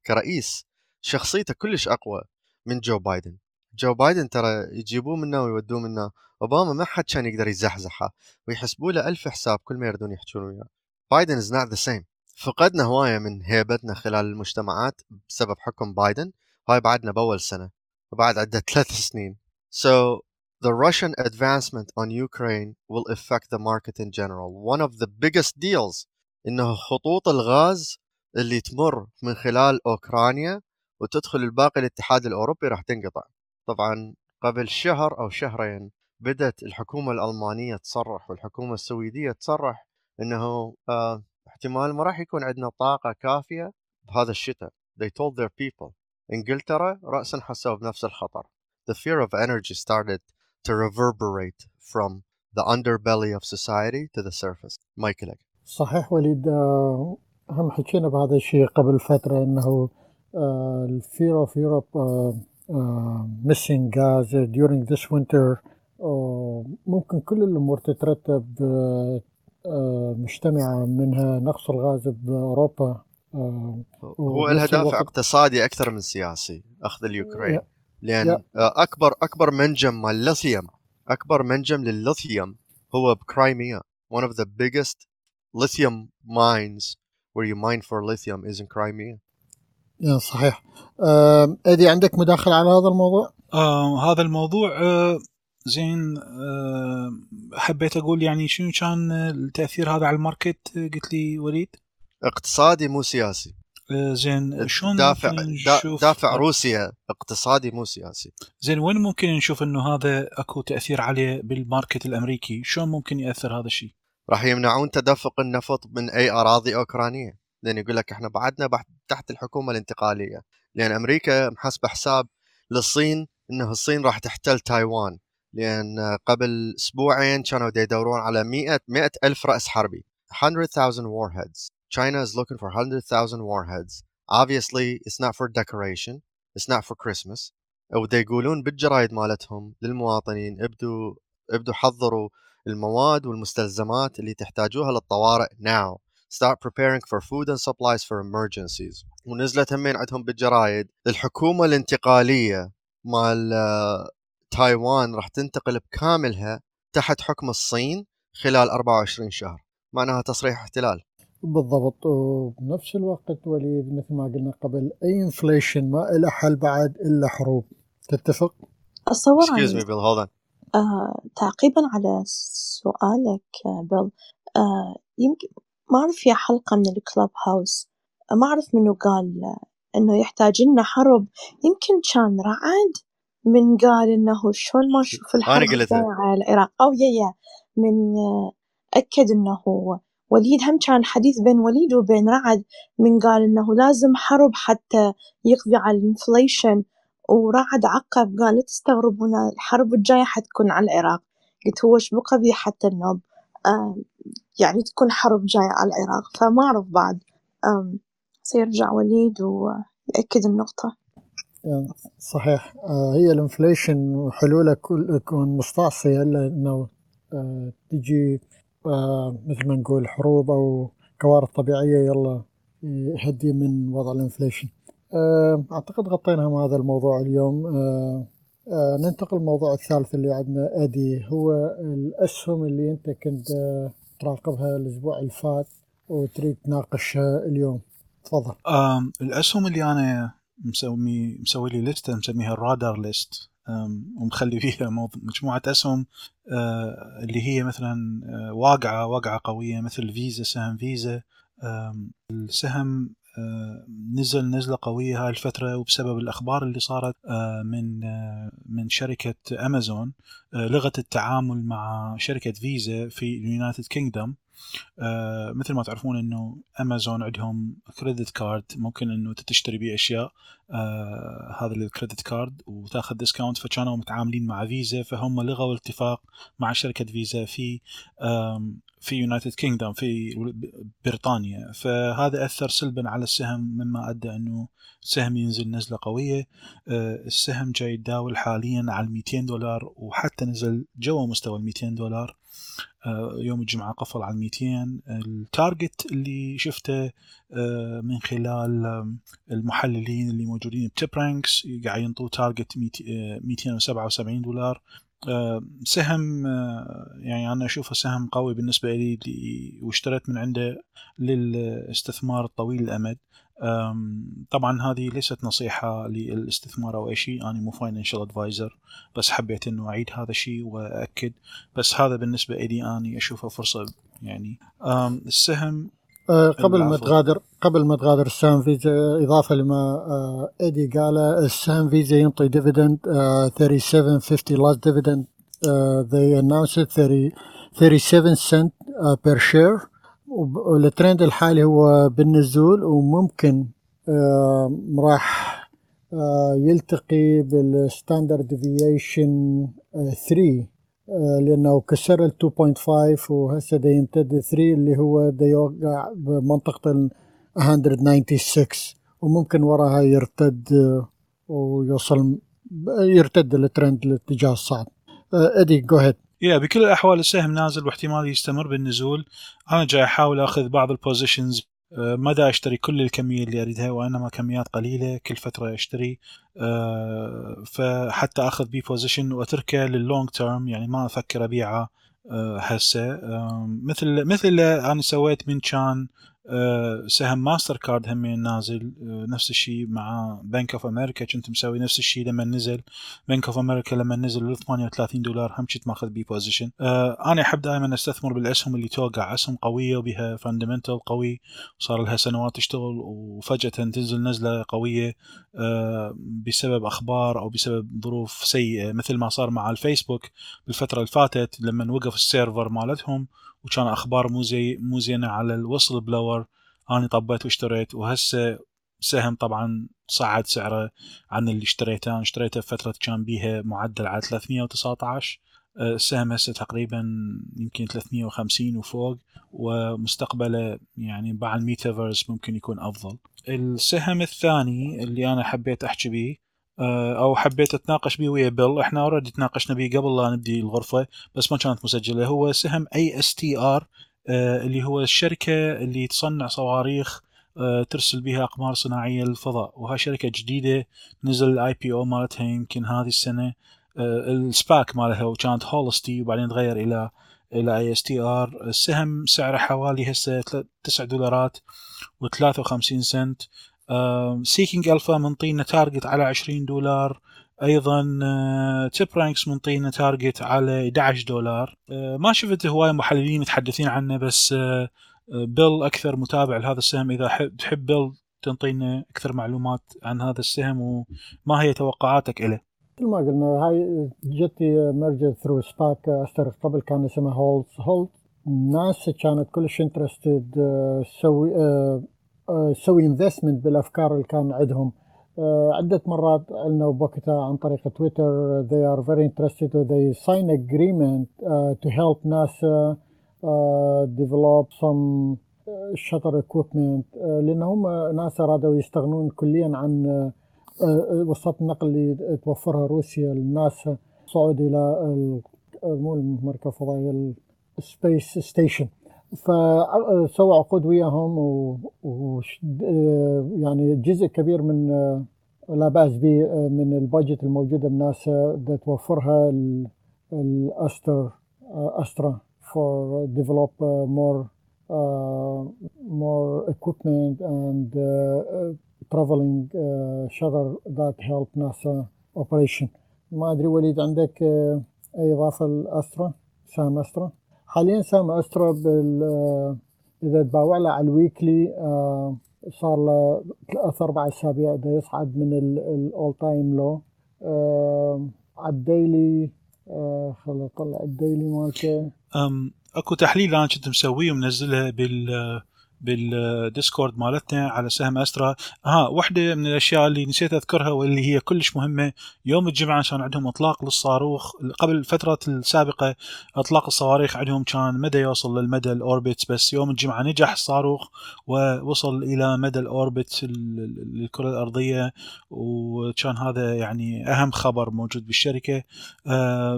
كرئيس شخصيته كلش أقوى من جو بايدن. جو بايدن ترى يجيبوه منه ويودوه منه، أوباما ما حد كان يقدر يزحزحه ويحسبوا له ألف حساب كل ما يردون يحجونه وياه. بايدن is not the same. فقدنا هواية من هيبتنا خلال المجتمعات بسبب حكم بايدن، هاي بعدنا بأول سنة وبعد عدة 3 سنين. So the Russian advancement on Ukraine will affect the market in general. One of the biggest deals إنه خطوط الغاز اللي تمر من خلال أوكرانيا وتدخل الباقي الاتحاد الأوروبي راح تنقطع. طبعا قبل شهر أو شهرين بدأت الحكومة الألمانية تصرح والحكومة السويدية تصرح إنه احتمال ما راح يكون عندنا طاقة كافية بهذا الشتاء. They told their people. إنجلترا رأساً حسوا بنفس الخطر. The fear of energy started to reverberate from the underbelly of society to the surface. Michael. صحيح وليد، هم حكينا بهذا الشيء قبل فترة إنه fear of Europe missing gas during this winter. ممكن كل الأمور تترتب مجتمعة، منها نقص الغاز بأوروبا. هو لها دافع اقتصادي أكثر من سياسي أخذ اليوكرين، لأن أكبر منجم للليثيوم هو بكرايميا. one of the biggest lithium mines where you mine for lithium is in Crimea. صحيح. أدي عندك مداخلة على هذا الموضوع؟ هذا الموضوع زين. حبيت أقول يعني شنو كان التأثير هذا على الماركت؟ قلت لي وليد اقتصادي مو سياسي. زين شلون دافع روسيا اقتصادي مو سياسي؟ زين وين ممكن نشوف إنه هذا أكو تأثير عليه بالماركت الأمريكي؟ شلون ممكن يأثر هذا الشيء؟ راح يمنعون تدفق النفط من أي أراضي أوكرانية، لأن يقول لك إحنا بعدنا تحت الحكومة الانتقالية، لأن أمريكا محسبة حساب للصين إنه الصين راح تحتل تايوان، لأن قبل أسبوعين كانوا يدورون على 100,000 رأس حربي، 100,000 warheads. China is looking for 100,000 warheads. Obviously, it's not for decoration. It's not for Christmas. وده يقولون بالجرايد مالتهم للمواطنين ابدوا حضروا المواد والمستلزمات اللي تحتاجوها للطوارئ now. Start preparing for food and supplies for emergencies. ونزلت همين عندهم بالجرايد الحكومة الانتقالية مال تايوان راح تنتقل بكاملها تحت حكم الصين خلال 24 شهر. معناها تصريح احتلال. بالضبط. وبنفس الوقت وليد مثل ما قلنا قبل، أي انفليشن ما إلى حل بعد إلا حروب. تتفق؟ أصور بيل تعقيبا على سؤالك بيل، يمكن ما أعرف في حلقة من الكلاب هاوس ما أعرف منه قال إنه يحتاج لنا حرب، يمكن كان رعد من قال إنه شلون ما نشوف الحرب على العراق أو من أكد إنه وليد هم كان حديث بين وليد وبين رعد، من قال إنه لازم حرب حتى يقضي على الانفليشن، ورعد عقب قال لا تستغربون الحرب الجاية حتكون على العراق. قلت هو شو بقضي حتى النوب يعني تكون حرب جاية على العراق، فما أعرف بعد. سيرجع وليد ويأكد النقطة. صحيح. هي الانفليشن حلولها تكون مستعصية، لأنه تجي مثل ما نقول حروب أو كوارث طبيعية يلا يهدي من وضع الانفليشن. أعتقد غطينا هذا الموضوع اليوم. ننتقل للموضوع الثالث اللي عندنا أدي، هو الأسهم اللي أنت كنت تراقبها الأسبوع اللي فات وتريد تناقشها اليوم. تفضل. الأسهم اللي أنا مسوي لي لستة مسميها الرادار ليست، ومخلي فيها مجموعة أسهم اللي هي مثلا واقعة قوية، مثل فيزا، سهم فيزا. السهم نزلة قوية هاي الفترة، وبسبب الأخبار اللي صارت من شركة أمازون لغت التعامل مع شركة فيزا في اليونايتد كينغدم. مثل ما تعرفون إنه أمازون عندهم كريدت كارد ممكن إنه تشتري بيه أشياء، هذا الكريدت كارد وتأخذ ديسكاونت، فكانوا متعاملين مع فيزا فهم لغوا الاتفاق مع شركة فيزا في يونايتد كينغدم في بريطانيا، فهذا أثر سلبا على السهم مما أدى أنه السهم ينزل نزلة قوية. السهم جاي يتداول حاليا على $200 وحتى نزل جوا مستوى $200. يوم الجمعة قفل على 200. التارجت اللي شفته من خلال المحللين اللي موجودين بتيبرانكس قاعد ينطوا تارجت $277. سهم يعني أنا أشوفه سهم قوي بالنسبة لي، واشتريت من عنده للاستثمار الطويل الأمد. طبعا هذه ليست نصيحة للاستثمار أو أي شيء، أنا مو فاينانشال أدفايزر، بس حبيت أنه أعيد هذا الشيء وأكد، بس هذا بالنسبة لي أنا أشوفه فرصة يعني. السهم قبل ما تغادر السهم فيزا، إضافة لما إيدي قاله، السهم فيزا ينطي ديفيدند $37.50 last dividend. They announced 37 cents per share. والترند الحالي هو بالنزول، وممكن راح يلتقي بالستاندرد ديفيشن 3 لأنه كسر ال 2.5 وهسه دا يمتد 3 اللي هو دا يوقع بمنطقة ال 196، وممكن وراها يرتد ويوصل يرتد الترند للاتجاه الصعد. أدي go ahead. بكل الأحوال السهم نازل واحتمال يستمر بالنزول. أنا جاي أحاول أخذ بعض البوزيشنز، ما دا أشتري كل الكمية اللي أريدها، وإنما كميات قليلة كل فترة أشتري، فحتى أخذ بي بوزيشن وأتركه لللونج تيرم، يعني ما أفكر أبيعه هسه مثل انا سويت من كان سهم ماستر كارد همين نازل، نفس الشيء مع بنك اوف امريكا، كنت مسوي نفس الشيء لما نزل بنك اوف امريكا، لما نزل ل $38 هم كنت ماخذ بي بوزيشن. انا احب دائما استثمر بالاسهم اللي توقع، اسهم قويه وبها فاندمنتال قوي وصار لها سنوات تشتغل، وفجاه تنزل نزله قويه بسبب اخبار او بسبب ظروف سيئه، مثل ما صار مع الفيسبوك بالفتره اللي فاتت لما وقف السيرفر مالتهم وكان اخبار مو زينه على الوصل بلور، انا طبيت واشتريت، وهسه سهم طبعا صعد سعره عن اللي اشتريته. انا اشتريته بفتره كان بيها معدل على 319، السهم هسه تقريبا يمكن 350 وفوق، ومستقبله يعني بعد الميتافيرس ممكن يكون افضل. السهم الثاني اللي انا حبيت احكي بيه او حبيت اتناقش بيه ويا بيل، احنا اوريدي تناقشنا بيه قبل لا نبدي الغرفه بس ما كانت مسجله، هو سهم ASTR اللي هو الشركه اللي تصنع صواريخ ترسل بها اقمار صناعيه للفضاء، وهي شركه جديده نزل IPO مالتها يمكن هذه السنه، السباك مالها وكانت هولستي وبعدين تغير الى ASTR. السهم سعره حوالي هسه $9.53. سيكينج الفا منطينا تارجت على $20، ايضا تيب رانكس منطينا تارجت على $11. ما شفت هواي محللين متحدثين عنه، بس بيل اكثر متابع لهذا السهم، اذا تحب بيل تنطينا اكثر معلومات عن هذا السهم وما هي توقعاتك له. مثل ما قلنا هاي جتي مرجر ثرو ستاك، اشترك قبل كان اسمها هولد، الناس كانت كلش انترستد سوي انفستمنت بالافكار اللي كان عندهم. عده مرات قلنا بوقتها عن طريق تويتر they are very interested they sign agreement to help NASA develop some shutter equipment لانهم ناسا رادوا يستغنون كليا عن وسط النقل اللي توفرها روسيا للناسا، صعود الى مو المركبه الفضائيه السبيس ستيشن، فسووا عقود وياهم يعني جزء كبير من لا بأس به من البادجت الموجودة بناسا توفرها الأسترا for develop more equipment and traveling shutter that help NASA operation. ما أدري وليد عندك أي إضافة الأسترا، سهم أسترا؟ حاليا سهم أسترا إذا تباوع له على الويكلي صار له 4 أسابيع ده يصعد من الأول تايم لو. على الديلي خلنا نطلع الديلي مالته، أكو تحليل أنا كنت مسويه ومنزلها بالديسكورد مالتنا على سهم أسترا. واحدة من الأشياء اللي نسيت أذكرها واللي هي كلش مهمة، يوم الجمعة كان عندهم إطلاق للصاروخ، قبل الفترة السابقة إطلاق الصواريخ عندهم كان مدى يوصل للمدى الأوربت، بس يوم الجمعة نجح الصاروخ ووصل إلى مدى الأوربت للكرة الأرضية، وكان هذا يعني أهم خبر موجود بالشركة.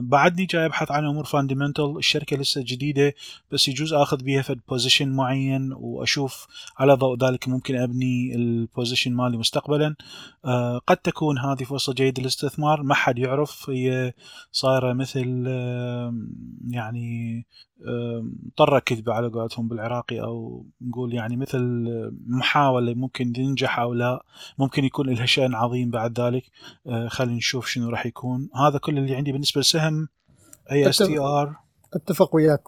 بعدني جاي أبحث عن أمور فاندمنتال، الشركة لسه جديدة بس يجوز أخذ بيها في بوزيشن معين وأشوف على ضوء ذلك ممكن أبني البوزيشن مالي مستقبلا. قد تكون هذه فرصة جيدة للاستثمار، ما حد يعرف، هي صايرة مثل يعني طرة كذبة على قولتهم بالعراقي، أو نقول يعني مثل محاولة ممكن تنجح أو لا، ممكن يكون لها شأن عظيم بعد ذلك. خلينا نشوف شنو راح يكون. هذا كل اللي عندي بالنسبة لسهم ASTR. اتفق وياك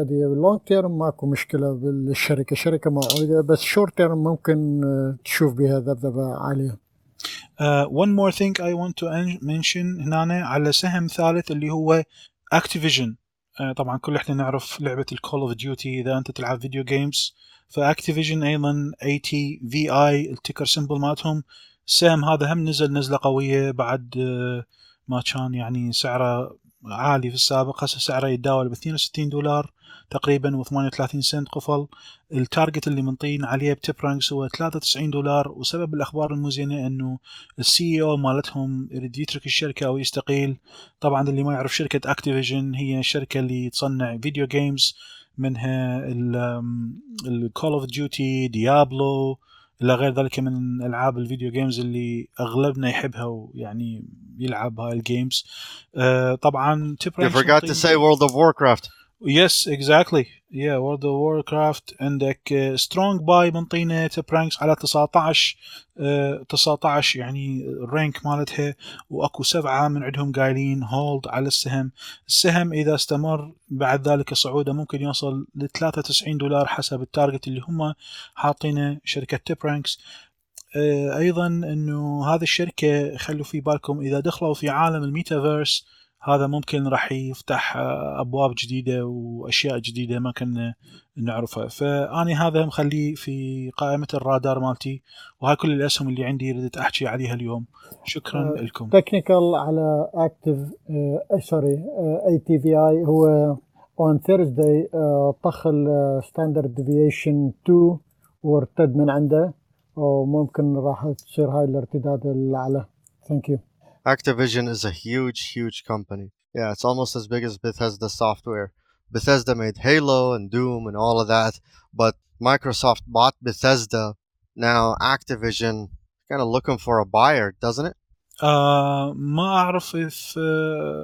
ادي لونج تيرم ماكو مشكله بالشركه، شركه موعوده، بس شورت تيرم ممكن تشوف بها ذبذبه عاليه. one more thing I want to mention هنا على سهم ثالث اللي هو Activision. طبعا كل احنا نعرف لعبه الكول اوف ديوتي اذا انت تلعب فيديو جيمز، فاكتيفيجن ايضا ATVI التيكر سيمبل مالتهم، السهم هذا هم نزل نزله قويه بعد ما كان يعني سعره عالي في السابق، هسه سعره يتداول ب $62 تقريبا و38 سنت قفل. التارجت اللي منطين عليه بتيب رانكس هو $93، وسبب الاخبار المزينه انه CEO مالتهم يريد يترك الشركه او يستقيل. طبعا اللي ما يعرف، شركه اكتيفيجن هي الشركه اللي تصنع فيديو جيمز، منها الكول اوف ديوتي، ديابلو، إلى غير ذلك من ألعاب الفيديو جيمز اللي أغلبنا يحبها ويعني يلعب هاي الجيمز. طبعاً. You forgot to say World of Warcraft. Yes, exactly. Yeah, World of Warcraft عندك strong buy منطينة برانكس على 19 يعني الرانك مالتها، وأكو 7 من عندهم قايلين هولد على السهم. السهم إذا استمر بعد ذلك صعوده ممكن يوصل ل $93 حسب التارجت اللي هم حاطينه شركة تبرانكس. أيضا أنه هذه الشركة خلوا في بالكم إذا دخلوا في عالم الميتافيرس هذا ممكن راح يفتح أبواب جديدة وأشياء جديدة ما كنا نعرفها، فأني هذا مخليه في قائمة الرادار مالتي، وهاي كل الأسهم اللي عندي ردت أحكي عليها اليوم. شكرا لكم. تكنيكال على أكتف أشري ATVI هو on Thursday طخ standard deviation 2 وارتد من عنده، وممكن راح تصير هاي الارتداد الأعلى. Thank you. Activision is a huge company. Yeah, it's almost as big as Bethesda Software. Bethesda made Halo and Doom and all of that, but Microsoft bought Bethesda. Now Activision kind of looking for a buyer, doesn't it? ما أعرف if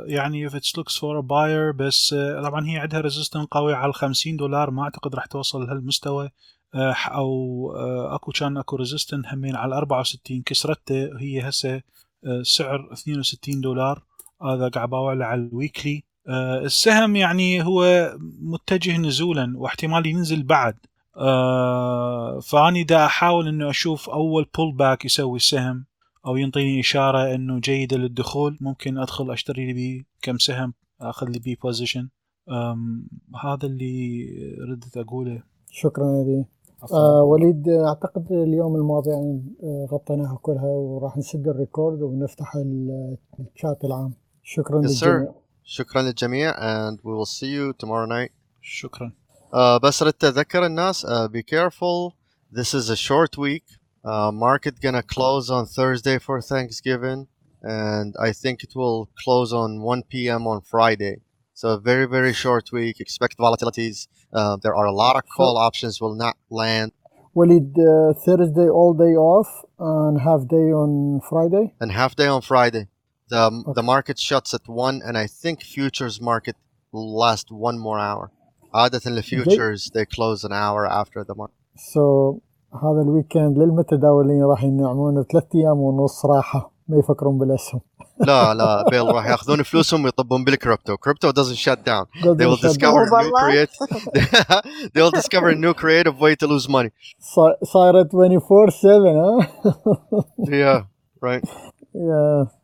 يعني if it looks for a buyer، بس طبعا هي عندها resistance قوي على $50، ما أعتقد راح توصل لهالمستوى. أو أكو resistance همين على 64 كسرته، هي هسه سعر $62. هذا قاعد باوع على الويكلي. السهم يعني هو متجه نزولا واحتمال ينزل بعد، فاني دا احاول انه اشوف اول بول باك يسوي السهم او ينطيني اشاره انه جيده للدخول، ممكن ادخل اشتري لي بيه كم سهم، اخذ لي بيه بوزيشن. هذا اللي ردت اقوله. شكرا لك وليد. أعتقد اليوم المواضيع غطيناها كلها، وراح نسد الريكورد ونفتح الشات العام. شكرا للجميع. شكرا للجميع and we will see you tomorrow night. شكرا. بس رت أذكر الناس be careful, this is a short week. Market gonna close on Thursday for Thanksgiving and I think it will close on 1 p.m. on Friday. So very short week. Expect volatilities. There are a lot of call options will not land. Walid, Thursday all day off and half day on Friday. And half day on Friday. The market shuts at 1 and I think futures market will last one more hour. عادة الفيوتشرز they close an hour after the market. So هذا الويكند للمتداولين راح ينعمون 3 أيام ونص راحة، ما يفكرون بالأسهم. لا بيل راح ياخذون فلوسهم ويطبون بالكريبتو. كريبتو doesn't shut down. They will discover a new creative way to lose money. صارت 24/7. Yeah, right. Yeah.